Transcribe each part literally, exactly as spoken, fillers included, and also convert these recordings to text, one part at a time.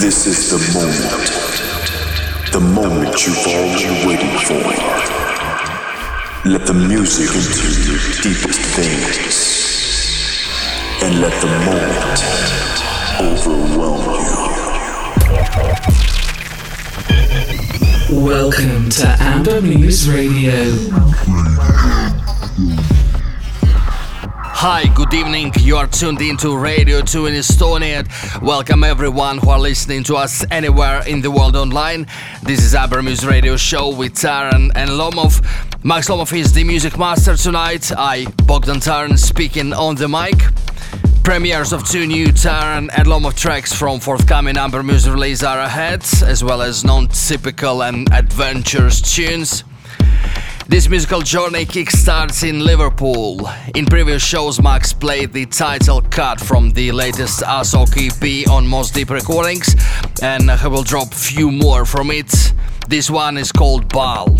This is the moment, the moment you've all been waiting for. Let the music into your deepest veins, and let the moment overwhelm you. Welcome to Amber Muse Radio. Hi, good evening, you are tuned into Radio two in Estonia. Welcome everyone who are listening to us anywhere in the world online. This is Amber Muse Radio Show with Taran and Lomov. Max Lomov is the music master tonight. I, Bogdan Taran, speaking on the mic. Premieres of two new Taran and Lomov tracks from forthcoming Amber Muse release are ahead, as well as non-typical and adventurous tunes. This musical journey kickstarts in Liverpool. In previous shows, Max played the title cut from the latest A S O K E P on Most Deep Recordings, and he will drop few more from it. This one is called Baal.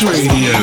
News Radio.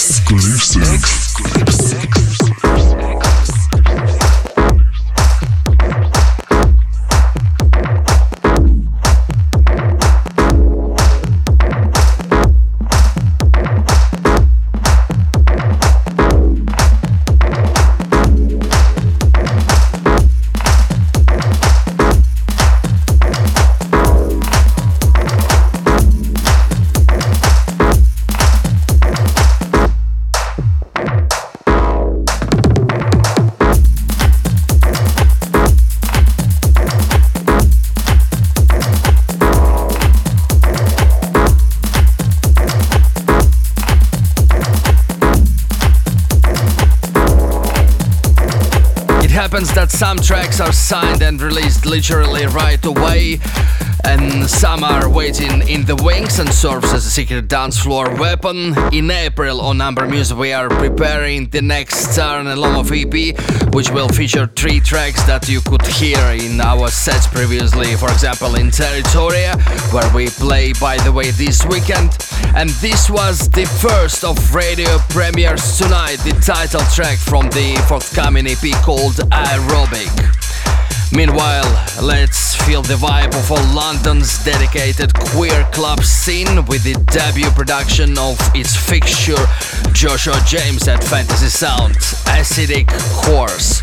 Exclusive. Exclusive. Exclusive. That some tracks are signed and released literally right away, and some are waiting in the wings and serves as a secret dance floor weapon. In April on Amber Muse we are preparing the next Taran and Lomov E P, which will feature three tracks that you could hear in our sets previously, for example in Territoria, where we play by the way this weekend. And this was the first of radio premieres tonight, the title track from the forthcoming E P called Aerobic. Meanwhile, let's feel the vibe of all London's dedicated queer club scene with the debut production of its fixture, Joshua James at Fantasy Sound Acidic Horse.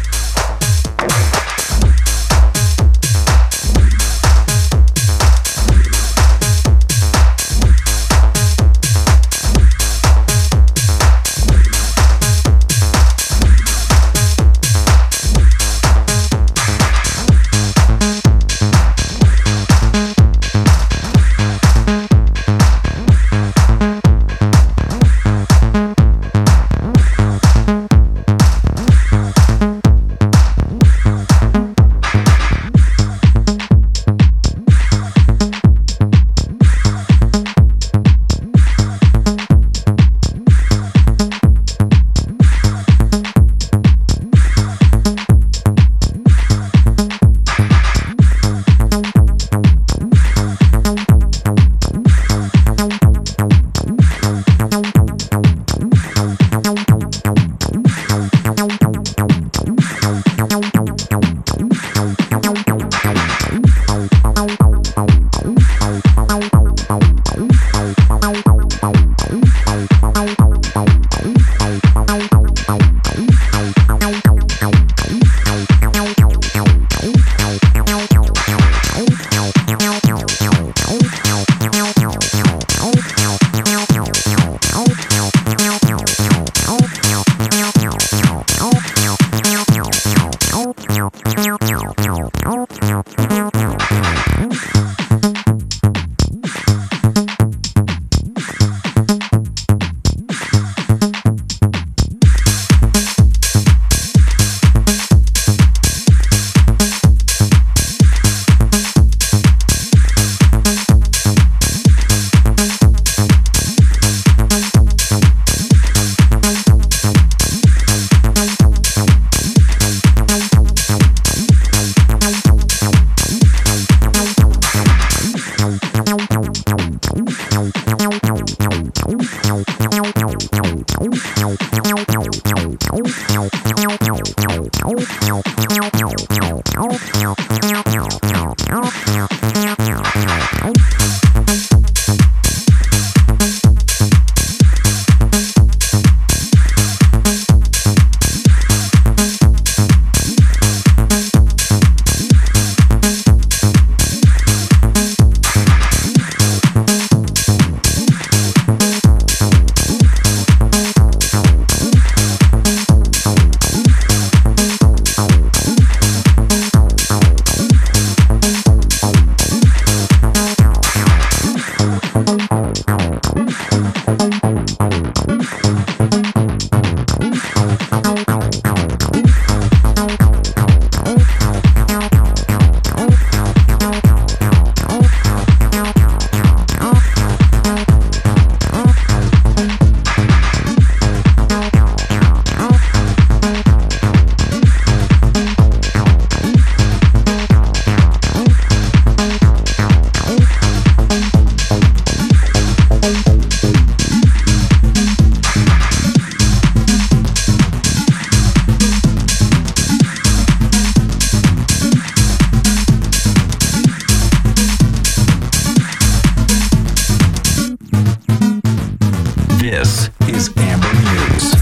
is Amber Muse.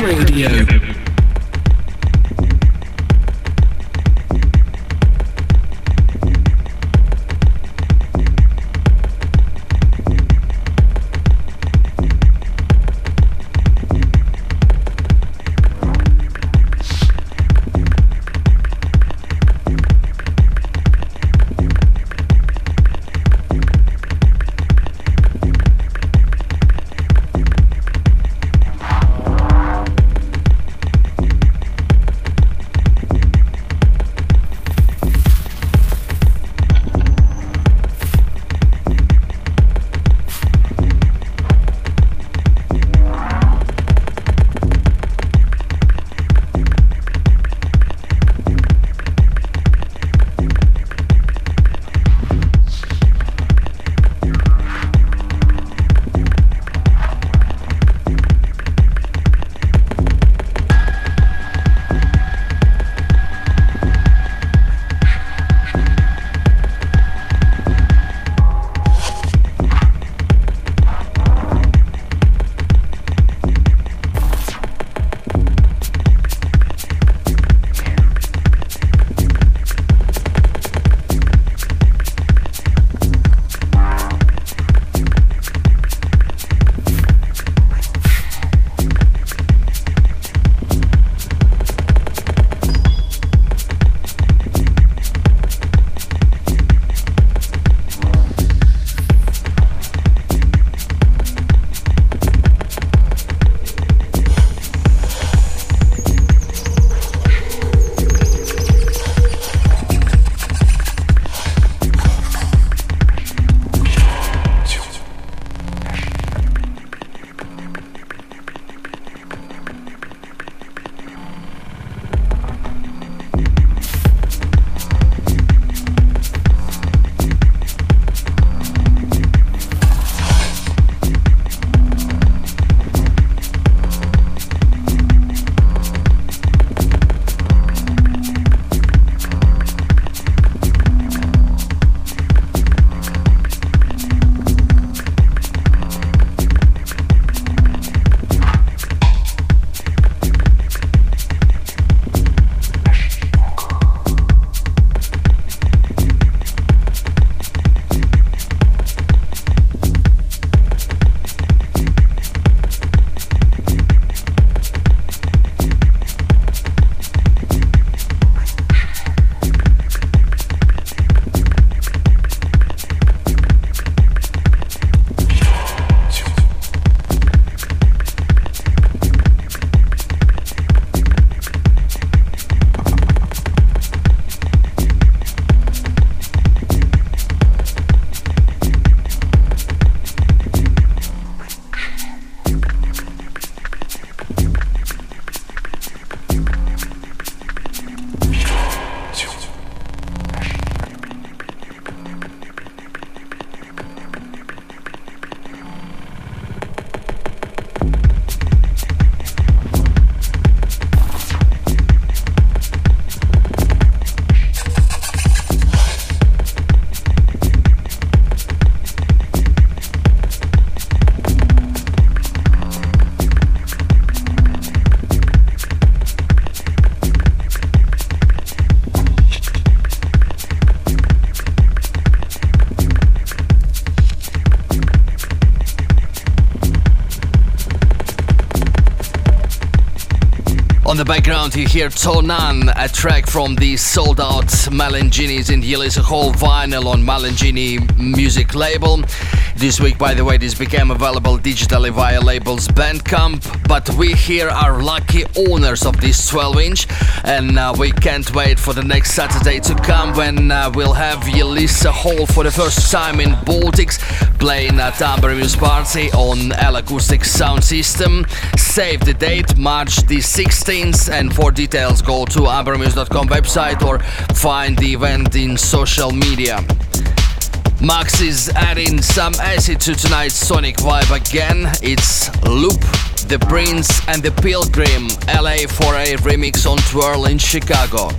News Radio. In the background you hear Tonan, a track from the sold out Melanginis and Yelisa Hall vinyl on Melangini Music Label. This week, by the way, this became available digitally via label's Bandcamp, but we here are lucky owners of this twelve inch, and uh, we can't wait for the next Saturday to come when uh, we'll have Yelisa Hall for the first time in Baltics playing at Amber Muse Party on L-Acoustic sound system. Save the date, March the sixteenth, and for details go to Amber Muse dot com website or find the event in social media. Max is adding some acid to tonight's sonic vibe again. It's Loop, The Prince and the Pilgrim, L A four A remix on Twirl in Chicago.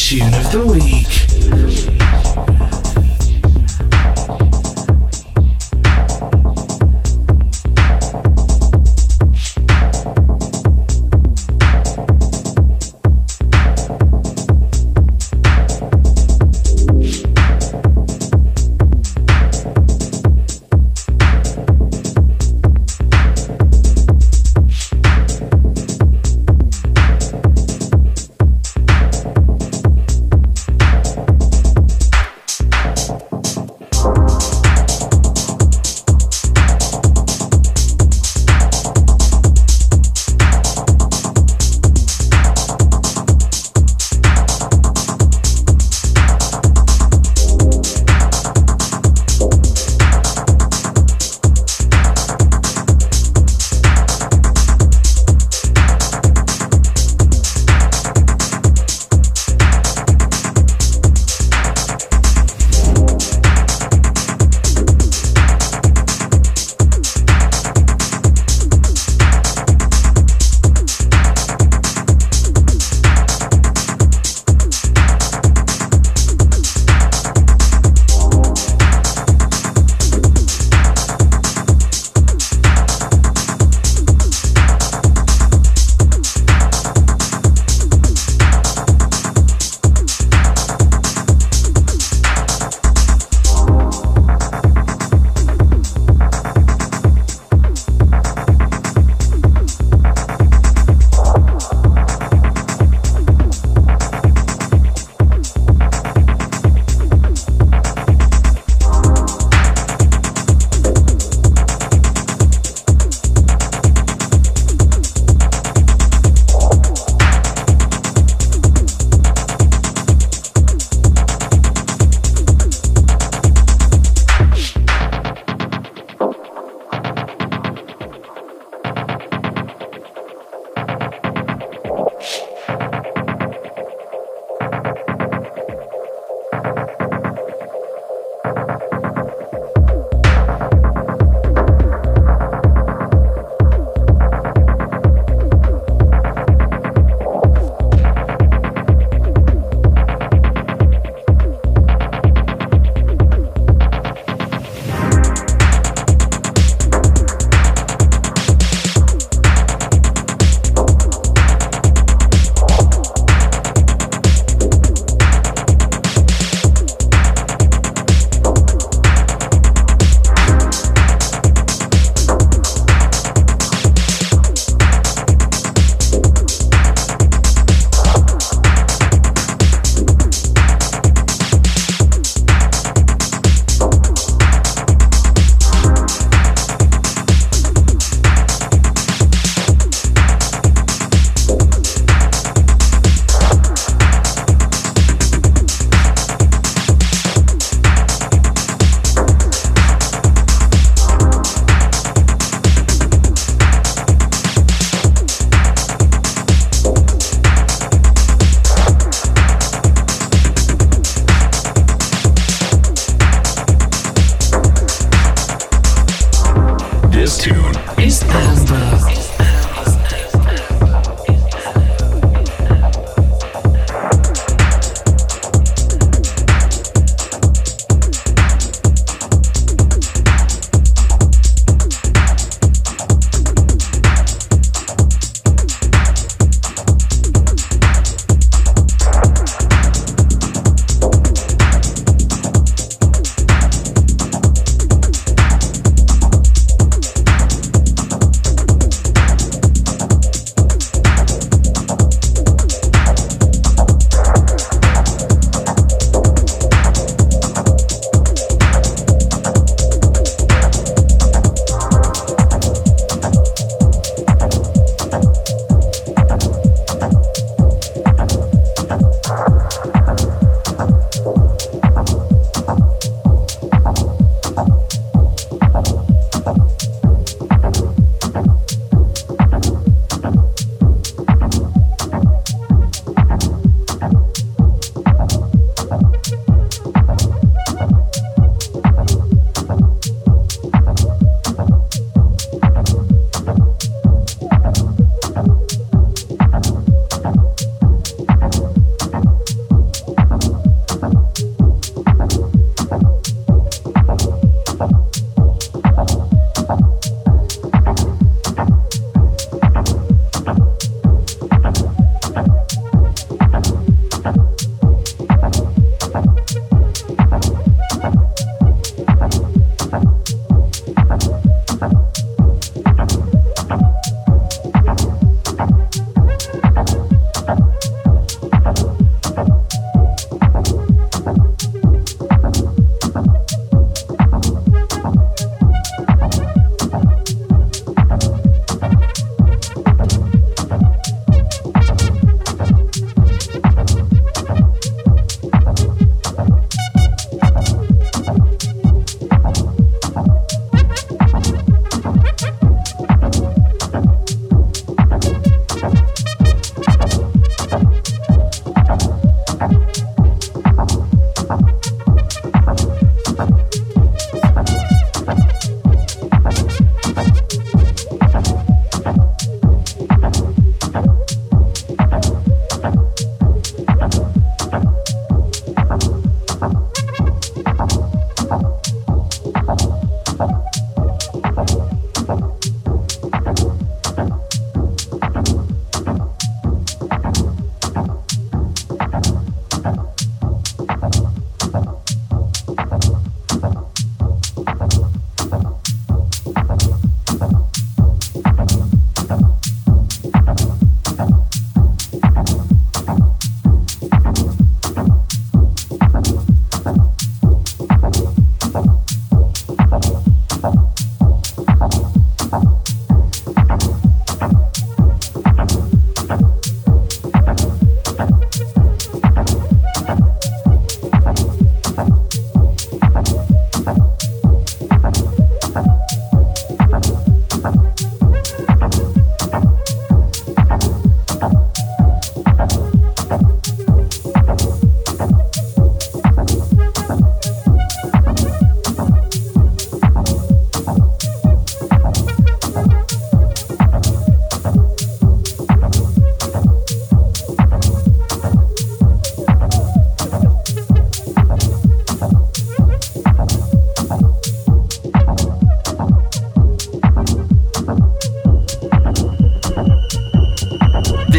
Tune of the Week.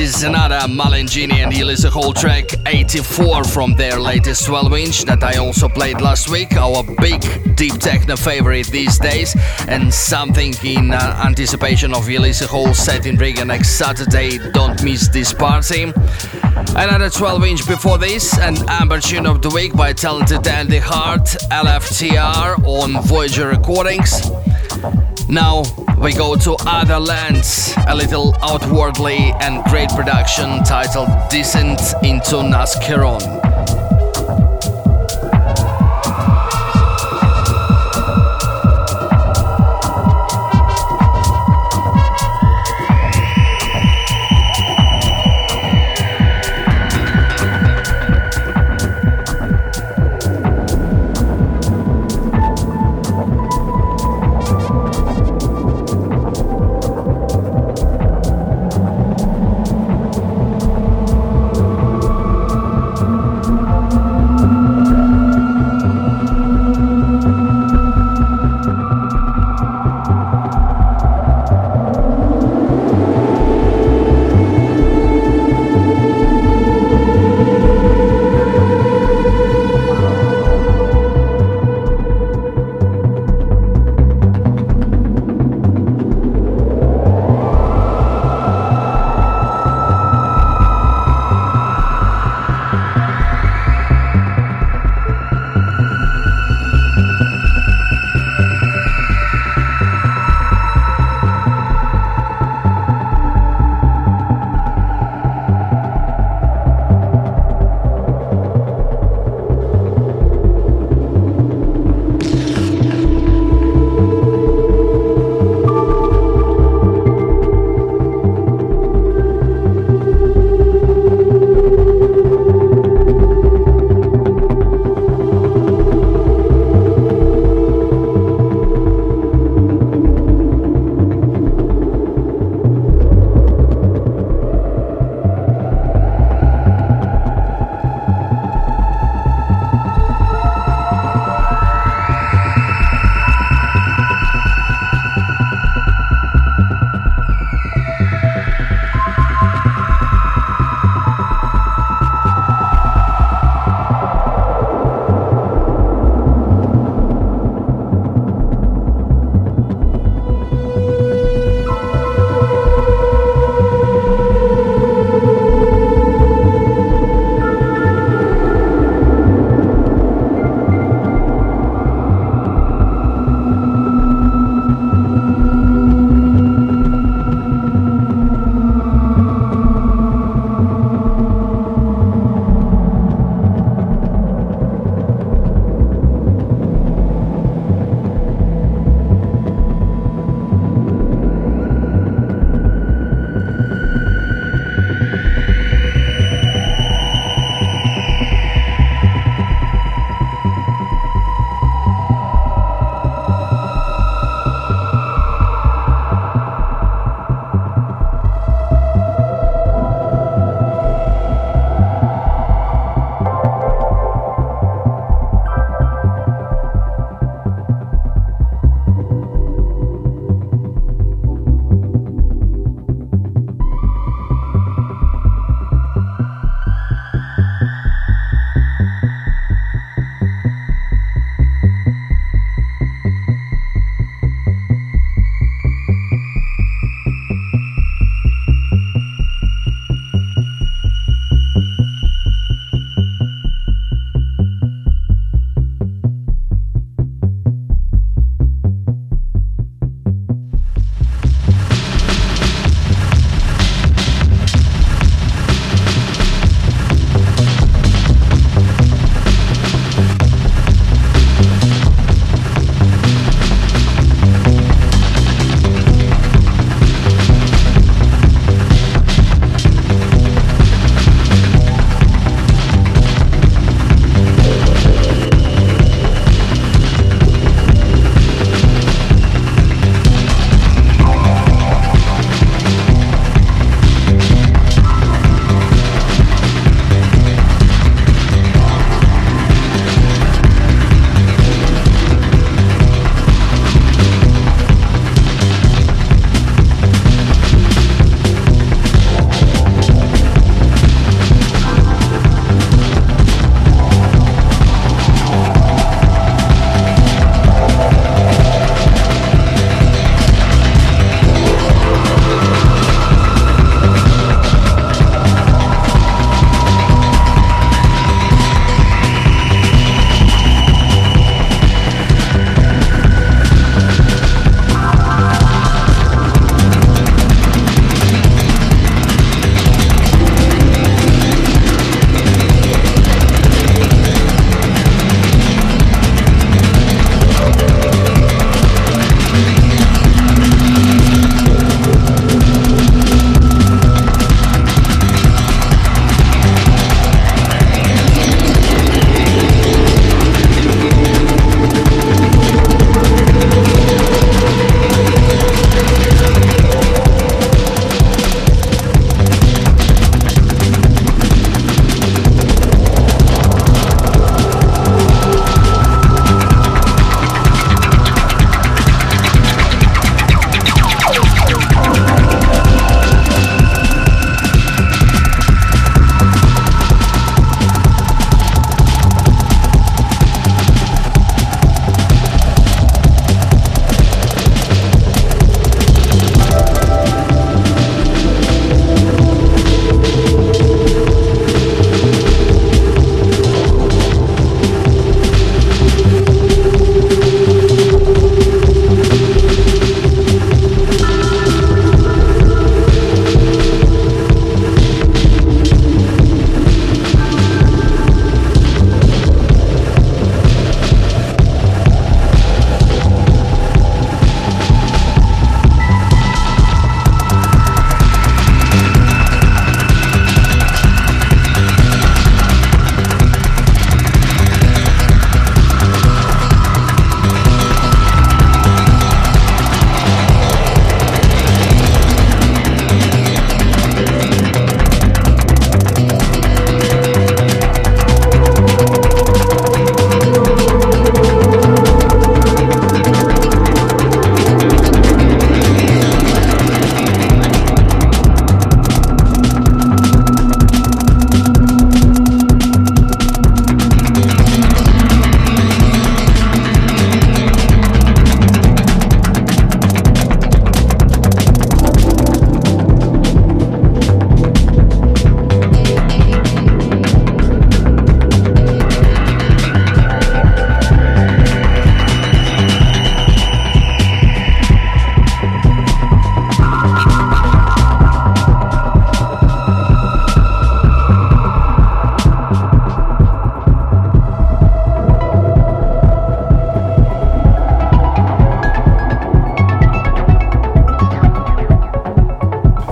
is another Melanginis and Yelisa Hall track, eighty-four, from their latest twelve inch that I also played last week, our big deep techno favorite these days, and something in uh, anticipation of Yelisa Hall set in Riga next Saturday. Don't miss this party. Another twelve inch before this, an Amber Tune of the Week by talented Andy Hart, L F T R on Voyager Recordings. Now we go to other lands, a little outwardly, and great production titled Descent into Nazcaron.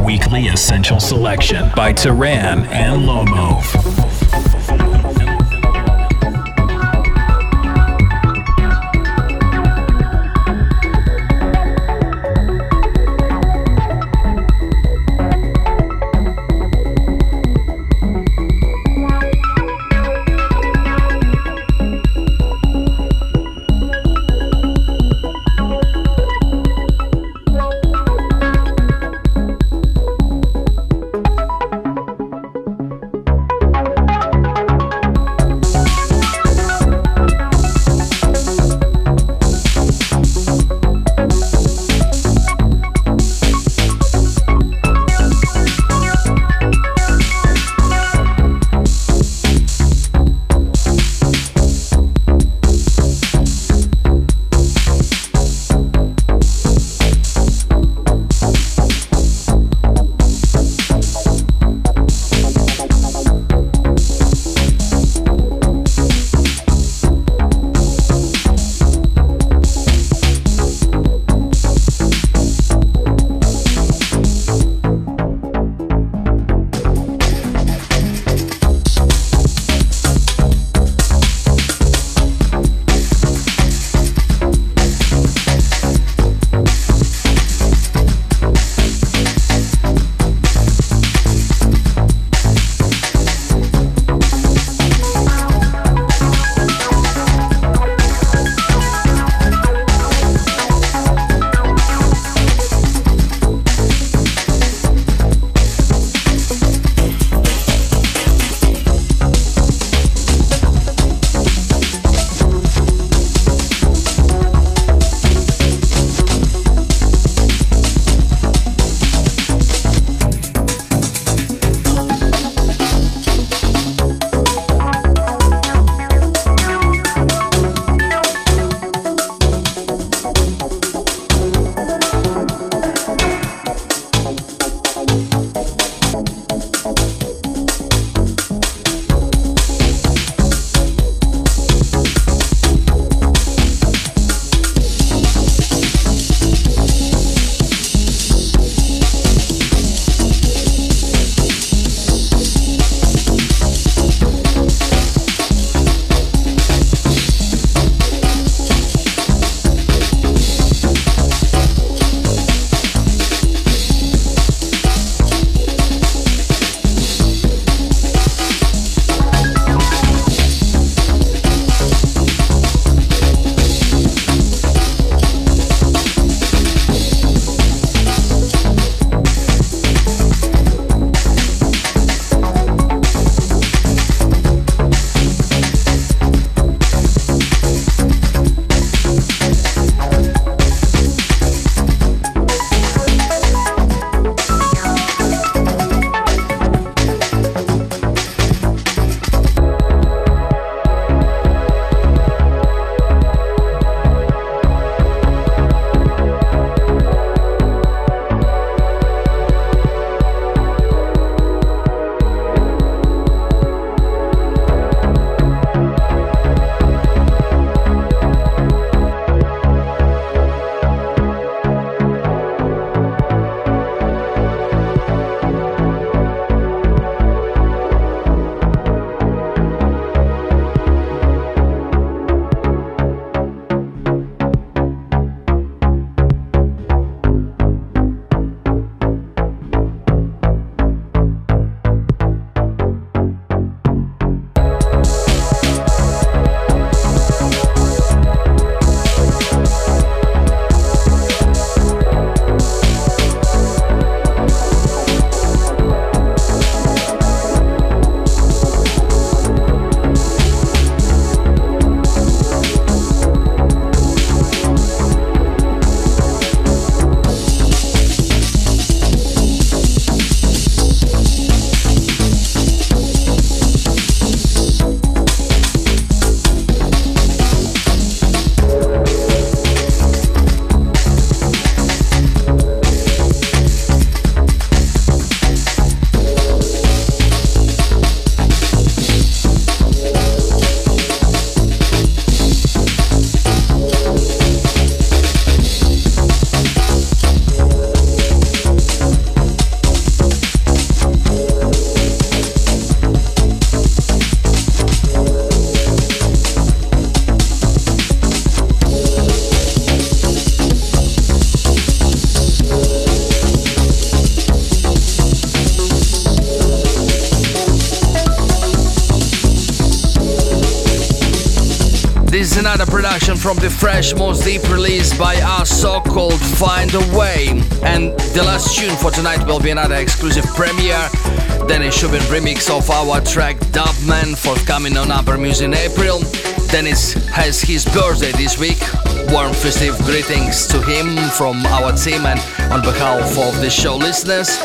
Weekly Essential Selection by Taran and Lomov. This is another production from the fresh Most Deep release by A S O K called Find a Way. And the last tune for tonight will be another exclusive premiere, Dennis Shubin remix of our track Dubman, forthcoming on Upper Music in April. Dennis has his birthday this week. Warm festive greetings to him from our team and on behalf of the show listeners.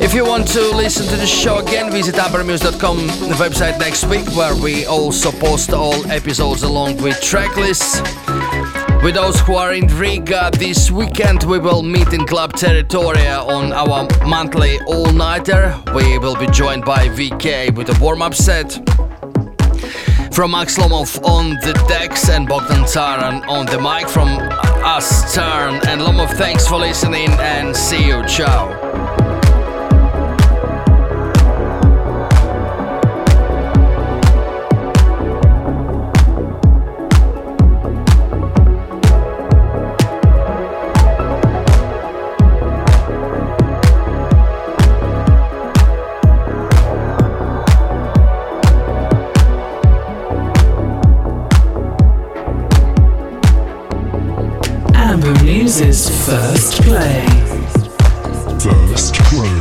If you want to listen to the show again, visit Amber Muse dot com website next week, where we also post all episodes along with track lists. With those who are in Riga this weekend, we will meet in Club Territoria on our monthly all-nighter. We will be joined by V K with a warm-up set. From Max Lomov on the decks and Bogdan Taran on the mic. From us, Taran and Lomov, thanks for listening and see you. Ciao. Is first play. First play.